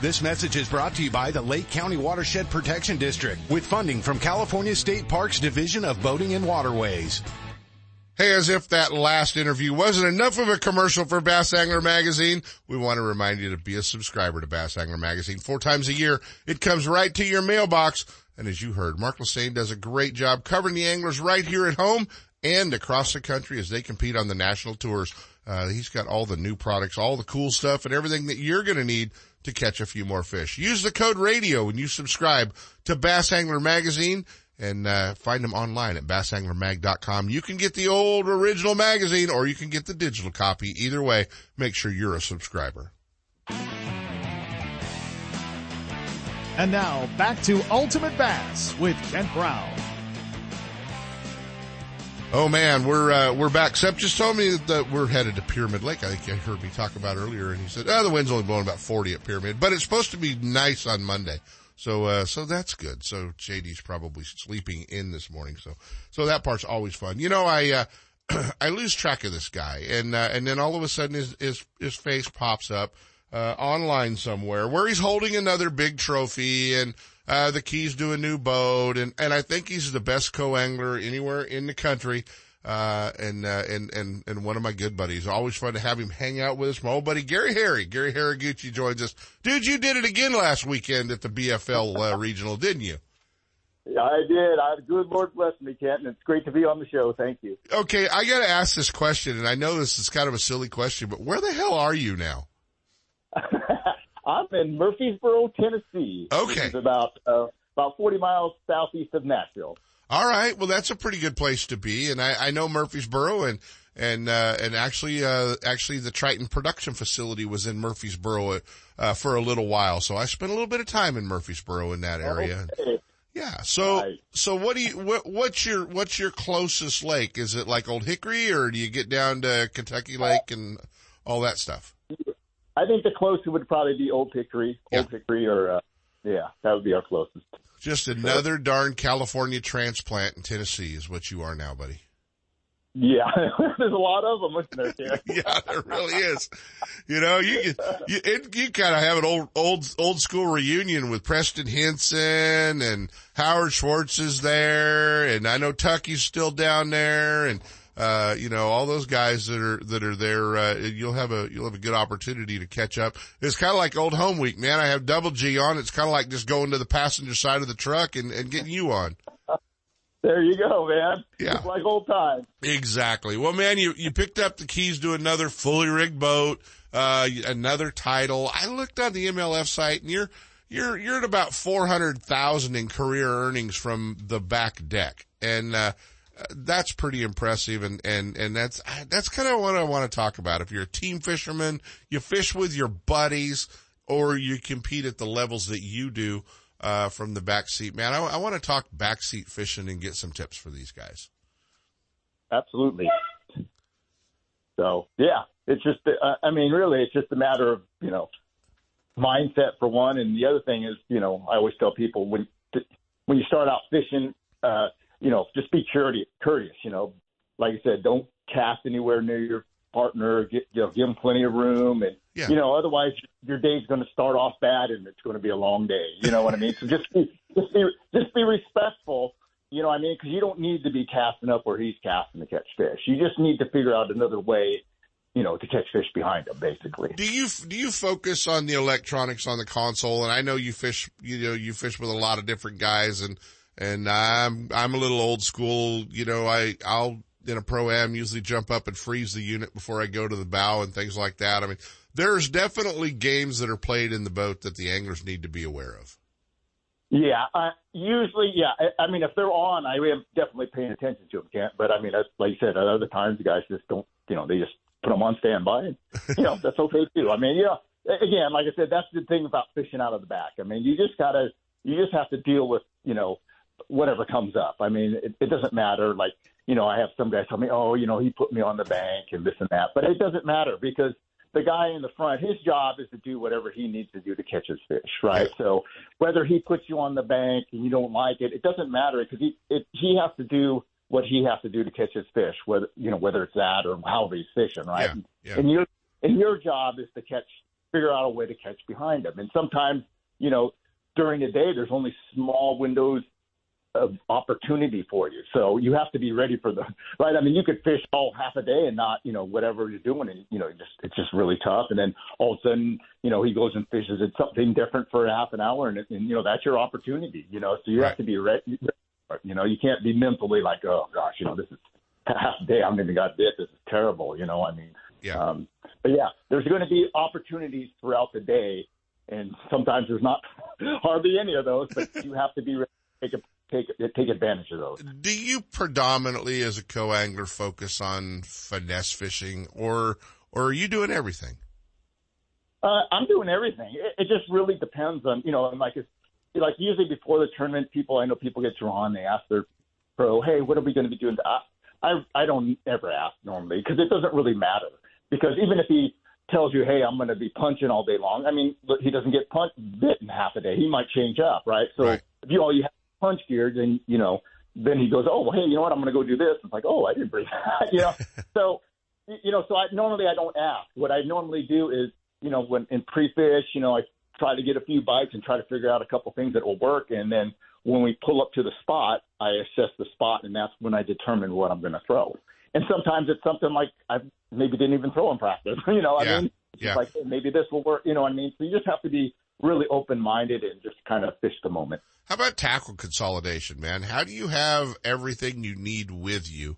This message is brought to you by the Lake County Watershed Protection District with funding from California State Parks Division of Boating and Waterways. Hey, as if that last interview wasn't enough of a commercial for Bass Angler Magazine, we want to remind you to be a subscriber to Bass Angler Magazine 4 times a year. It comes right to your mailbox. And as you heard, Mark Losane does a great job covering the anglers right here at home and across the country as they compete on the national tours. He's got all the new products, all the cool stuff, and everything that you're going to need to catch a few more fish. Use the code radio when you subscribe to Bass Angler Magazine, and find them online at bassanglermag.com. You can get the old original magazine, or you can get the digital copy. Either way, make sure you're a subscriber. And now, back to Ultimate Bass with Kent Brown. Oh man, we're back. Sep just told me that we're headed to Pyramid Lake. I think you heard me talk about earlier, and he said, "Oh, the wind's only blowing about 40 at Pyramid, but it's supposed to be nice on Monday." So that's good. So JD's probably sleeping in this morning. So that part's always fun. You know, I lose track of this guy, and then all of a sudden his face pops up online somewhere where he's holding another big trophy and. The keys to a new boat, and I think he's the best co-angler anywhere in the country. And one of my good buddies. Always fun to have him hang out with us. My old buddy, Gary Haraguchi joins us. Dude, you did it again last weekend at the BFL regional, didn't you? Yeah, I did. Good Lord bless me, Kent, and it's great to be on the show. Thank you. Okay. I got to ask this question, and I know this is kind of a silly question, but where the hell are you now? I'm in Murfreesboro, Tennessee. Okay. It's about 40 miles southeast of Nashville. All right. Well, that's a pretty good place to be. And I know Murfreesboro and actually the Triton production facility was in Murfreesboro, for a little while. So I spent a little bit of time in Murfreesboro in that area. Okay. Yeah. So, right. So what's your closest lake? Is it like Old Hickory, or do you get down to Kentucky Lake and all that stuff? I think the closest would probably be Old Hickory. Yeah. Old Hickory or that would be our closest. Just another darn California transplant in Tennessee is what you are now, buddy. Yeah, there's a lot of them, isn't there? Yeah, there really is. You know, you kind of have an old school reunion with Preston Henson and Howard Schwartz is there, and I know Tucky's still down there, and you know, all those guys that are there, you'll have a good opportunity to catch up. It's kind of like old home week, man. I have Double G on. It's kind of like just going to the passenger side of the truck and getting you on. There you go, man. Yeah. It's like old times. Exactly. Well, man, you picked up the keys to another fully rigged boat, another title. I looked on the MLF site, and you're at about 400,000 in career earnings from the back deck. And, that's pretty impressive, and that's kind of what I want to talk about. If you're a team fisherman, you fish with your buddies, or you compete at the levels that you do from the backseat. Man, I want to talk backseat fishing and get some tips for these guys. Absolutely. So, yeah, it's just, really, it's just a matter of, you know, mindset for one, and the other thing is, you know, I always tell people when you start out fishing, you know, just be courteous, you know. Like I said, don't cast anywhere near your partner. Give them plenty of room. And, yeah. You know, otherwise your day's going to start off bad and it's going to be a long day. You know what I mean? So just be respectful, you know what I mean? Because you don't need to be casting up where he's casting to catch fish. You just need to figure out another way, you know, to catch fish behind him, basically. Do you focus on the electronics on the console? And I know you fish with a lot of different guys, and I'm a little old school, you know, I'll in a pro-am usually jump up and freeze the unit before I go to the bow and things like that. I mean, there's definitely games that are played in the boat that the anglers need to be aware of. Yeah, I mean, if they're on, I am definitely paying attention to them, Kent. But I mean, that's, like you said, at other times the guys just don't, you know, they just put them on standby, and, you know, that's okay too. I mean, yeah, again, like I said, that's the thing about fishing out of the back. I mean, you just have to deal with, you know, whatever comes up. I mean, it doesn't matter. Like, you know, I have some guys tell me, oh, you know, he put me on the bank and this and that. But it doesn't matter because the guy in the front, his job is to do whatever he needs to do to catch his fish, right? So whether he puts you on the bank and you don't like it, it doesn't matter because he has to do what he has to do to catch his fish, whether it's that or however he's fishing, right? Yeah. And your job is to figure out a way to catch behind him. And sometimes, you know, during the day, there's only small windows of opportunity for you. So you have to be ready for them, right? I mean, you could fish all half a day and not, you know, whatever you're doing. And, you know, it's just really tough. And then all of a sudden, you know, he goes and fishes at something different for half an hour. And you know, that's your opportunity, you know, so you have to be ready. You know, you can't be mentally like, oh gosh, you know, this is half a day. I haven't even got bit. This is terrible. You know, I mean, yeah. But yeah, there's going to be opportunities throughout the day. And sometimes there's not hardly any of those, but you have to be ready to take advantage of those. Do you predominantly, as a co-angler, focus on finesse fishing, or are you doing everything? I'm doing everything. It just really depends on, you know, like usually before the tournament, people get drawn. They ask their pro, hey, what are we going to be doing? I don't ever ask normally because it doesn't really matter. Because even if he tells you, hey, I'm going to be punching all day long, I mean, he doesn't get bit in half a day. He might change up, right? So right. If you have punch gear, then, you know, then he goes, oh, well, hey, you know what, I'm going to go do this. It's like, oh, I didn't bring that, you know. So normally I don't ask. What I normally do is, you know, when in pre-fish, you know, I try to get a few bites and try to figure out a couple things that will work. And then when we pull up to the spot, I assess the spot, and that's when I determine what I'm going to throw. And sometimes it's something like I maybe didn't even throw in practice, you know. Yeah. I mean, it's yeah. Like, hey, maybe this will work, you know what I mean? So you just have to be really open-minded and just kind of fish the moment. How about tackle consolidation, man? How do you have everything you need with you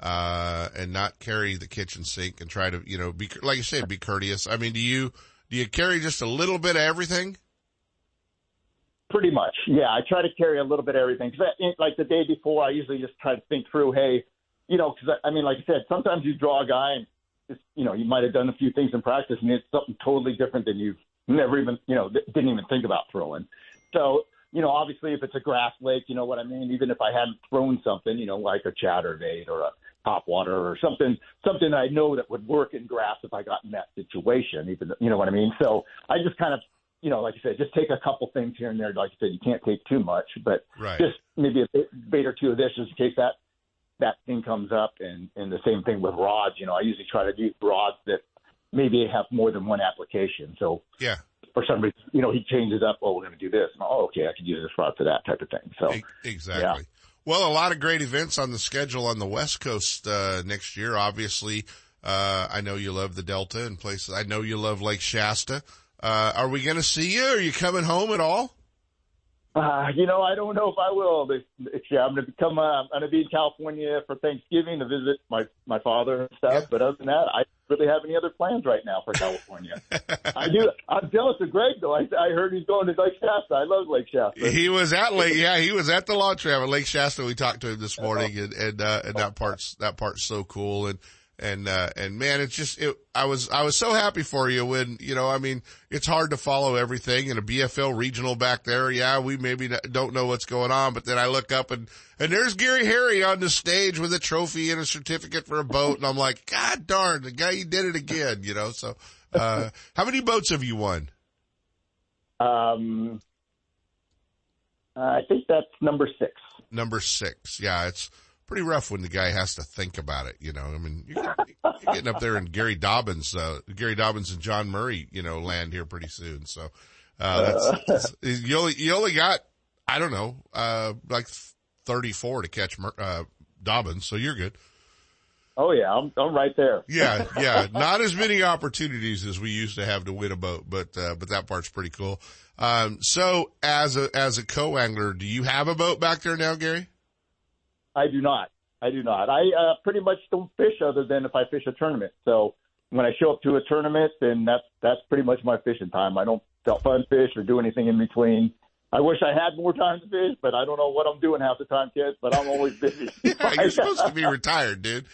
and not carry the kitchen sink and try to, you know, be, like you said, be courteous? I mean, do you carry just a little bit of everything? Pretty much, yeah. I try to carry a little bit of everything. Cause like the day before, I usually just try to think through, hey, you know, because, I mean, like I said, sometimes you draw a guy and, it's, you know, you might have done a few things in practice and it's something totally different than you've never even, you know, didn't even think about throwing. So, you know, obviously if it's a grass lake, you know what I mean? Even if I hadn't thrown something, you know, like a chatterbait or a topwater or something I know that would work in grass if I got in that situation, even, you know what I mean? So I just kind of, you know, like I said, just take a couple things here and there. Like I said, you can't take too much, but right. Just maybe a bait or two of this just in case that thing comes up, and the same thing with rods. You know, I usually try to do rods that maybe have more than one application. So yeah, for some reason, you know, he changes up. Oh, we're going to do this. Oh, okay, I can use this rod for that type of thing. So exactly. Yeah. Well, a lot of great events on the schedule on the West Coast next year. Obviously, I know you love the Delta and places. I know you love Lake Shasta. Are we going to see you? Are you coming home at all? You know, I don't know if I will. This year. I'm going to be in California for Thanksgiving to visit my father and stuff. Yeah. But other than that, I don't really have any other plans right now for California. I do. I'm jealous of Greg, though. I heard he's going to Lake Shasta. I love Lake Shasta. He was at the launch ramp at Lake Shasta. We talked to him this morning, and that part's so cool. And man, it's just, I was so happy for you when, you know, I mean, it's hard to follow everything in a BFL regional back there. Yeah. We maybe don't know what's going on, but then I look up and there's Gary Harry on the stage with a trophy and a certificate for a boat. And I'm like, God darn, the guy, he did it again, you know? So, how many boats have you won? I think that's number 6. Number 6. Yeah. It's pretty rough when the guy has to think about it, you know. I mean, you're getting up there in Gary Dobbins and John Murray, you know, land here pretty soon. So, that's you only got, I don't know, like 34 to catch, Dobbins. So you're good. Oh yeah. I'm right there. Yeah. Yeah. Not as many opportunities as we used to have to win a boat, but that part's pretty cool. So as a co-angler, do you have a boat back there now, Gary? I do not. I pretty much don't fish other than if I fish a tournament. So when I show up to a tournament, then that's pretty much my fishing time. I don't fun fish or do anything in between. I wish I had more time to fish, but I don't know what I'm doing half the time, kids, but I'm always busy. Yeah, you're supposed to be retired, dude.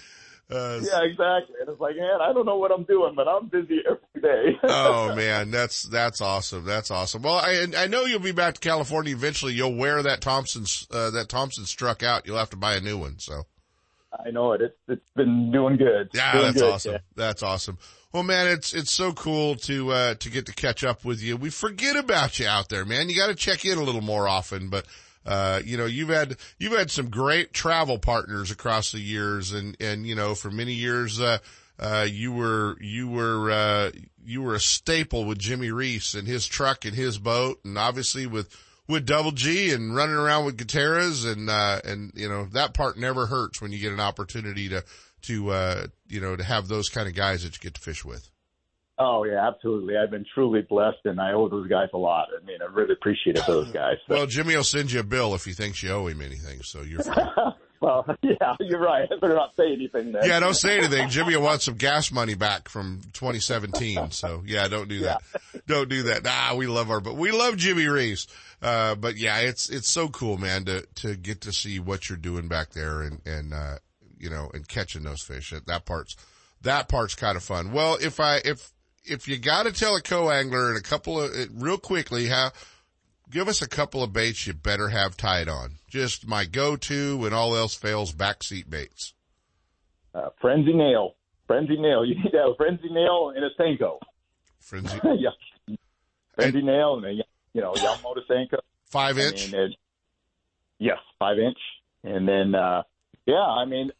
Yeah, exactly. And it's like, man, I don't know what I'm doing, but I'm busy every day. Oh man, that's awesome. That's awesome. Well, I know you'll be back to California eventually. You'll wear that Thompson struck out. You'll have to buy a new one. So I know it. It's been doing good. Yeah, that's awesome. Yeah. That's awesome. Well, man, it's so cool to get to catch up with you. We forget about you out there, man. You got to check in a little more often, but. You know, you've had some great travel partners across the years and, you know, for many years, you were a staple with Jimmy Reese and his truck and his boat and obviously with Double G and running around with Gutierrez and, you know, that part never hurts when you get an opportunity to you know, to have those kind of guys that you get to fish with. Oh, yeah, absolutely. I've been truly blessed, and I owe those guys a lot. I mean, I really appreciate it, those guys. So. Well, Jimmy will send you a bill if he thinks you owe him anything, so you're fine. Well, yeah, you're right. I better not say anything then. Yeah, don't say anything. Jimmy will want some gas money back from 2017, so, yeah, don't do that. Yeah. Don't do that. Nah, we love Jimmy Reese. But, yeah, it's so cool, man, to get to see what you're doing back there and you know, and catching those fish. That part's kind of fun. Well, if you got to tell a co-angler in a couple of real quickly, give us a couple of baits you better have tied on. Just my go-to when all else fails, backseat baits. Frenzy Nail. Frenzy Nail. You need to have a Frenzy Nail and a Senko. Frenzy? Yeah. Frenzy Nail and a, you know, Yamamoto Senko. 5-inch? Yes, 5-inch. And then, yeah, I mean,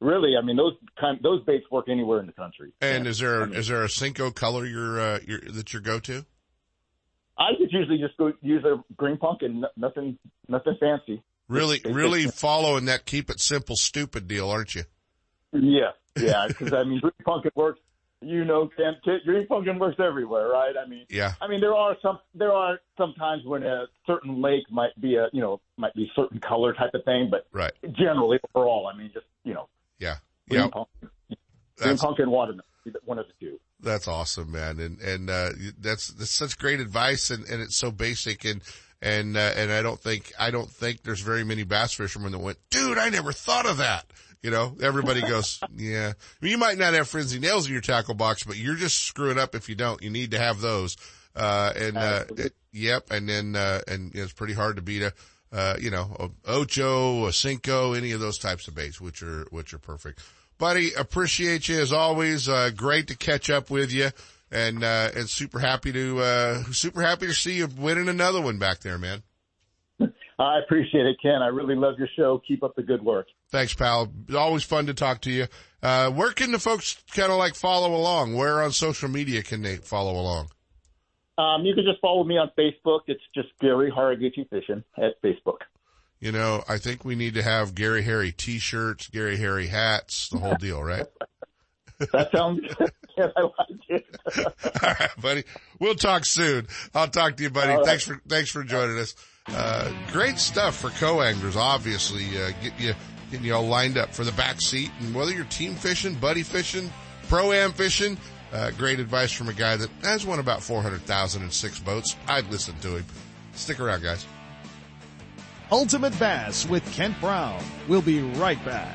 really, I mean, those baits work anywhere in the country. And yeah. Is there a Senko color that's your go-to? I just usually use a green pumpkin, nothing fancy. Really following that keep it simple, stupid deal, aren't you? Yeah, because I mean, green pumpkin works. You know, green pumpkin works everywhere, right? I mean, yeah. I mean, there are some times when a certain lake might be certain color type of thing, but right. Generally overall, I mean, just you know, yeah, green pumpkin, watermelon, one of the two. That's awesome, man, and that's such great advice, and it's so basic, and I don't think there's very many bass fishermen that went, dude, I never thought of that. You know, everybody goes, yeah. I mean, you might not have Frenzy Nails in your tackle box, but you're just screwing up if you don't. You need to have those. And it's pretty hard to beat a Ocho, a Senko, any of those types of baits, which are perfect. Buddy, appreciate you as always. Great to catch up with you, and super happy to see you winning another one back there, man. I appreciate it, Ken. I really love your show. Keep up the good work. Thanks, pal. Always fun to talk to you. Where can the folks kind of like follow along? Where on social media can they follow along? You can just follow me on Facebook. It's just Gary Haraguchi Fishing at Facebook. You know, I think we need to have Gary Harry T-shirts, Gary Harry hats, the whole deal, right? That sounds good. I like it. All right, buddy. We'll talk soon. I'll talk to you, buddy. Right. Thanks for joining us. Great stuff for co-anglers, obviously. Getting you all lined up for the back seat. And whether you're team fishing, buddy fishing, pro-am fishing, great advice from a guy that has won about 400,000 in 6 boats. I'd listen to him. Stick around, guys. Ultimate Bass with Kent Brown. We'll be right back.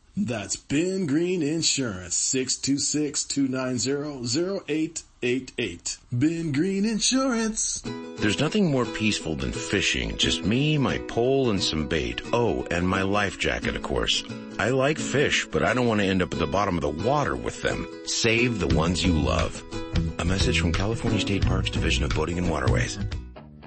That's Ben Green Insurance, 626-290-0888. Ben Green Insurance. There's nothing more peaceful than fishing. Just me, my pole, and some bait. Oh, and my life jacket, of course. I like fish, but I don't want to end up at the bottom of the water with them. Save the ones you love. A message from California State Parks Division of Boating and Waterways.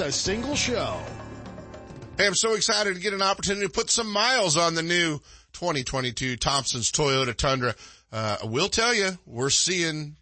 a single show. Hey, I'm so excited to get an opportunity to put some miles on the new 2022 Thompson's Toyota Tundra. I will tell you, we're seeing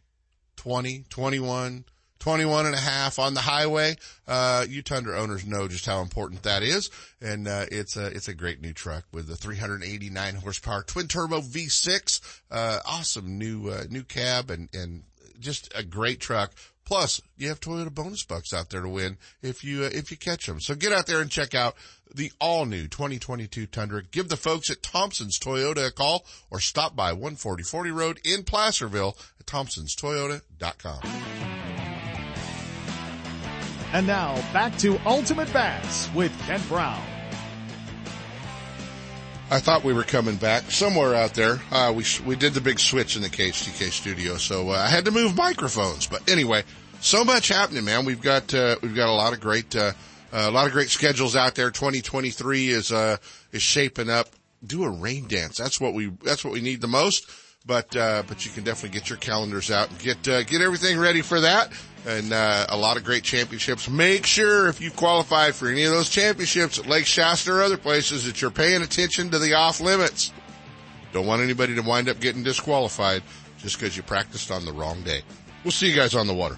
20, 21, 21 and a half on the highway. You Tundra owners know just how important that is. And, it's a great new truck with a 389 horsepower twin turbo V6. Awesome new cab and just a great truck. Plus, you have Toyota bonus bucks out there to win if you catch them. So get out there and check out the all-new 2022 Tundra. Give the folks at Thompson's Toyota a call or stop by 14040 Road in Placerville at thompsonstoyota.com. And now, back to Ultimate Bass with Kent Brown. I thought we were coming back somewhere out there. We did the big switch in the KHTK studio, so I had to move microphones. But anyway, so much happening, man. We've got a lot of great schedules out there. 2023 is shaping up. Do a rain dance. That's what we need the most. But you can definitely get your calendars out and get everything ready for that. And a lot of great championships. Make sure if you qualify for any of those championships at Lake Shasta or other places that you're paying attention to the off limits. Don't want anybody to wind up getting disqualified. just because you practiced on the wrong day. We'll see you guys on the water.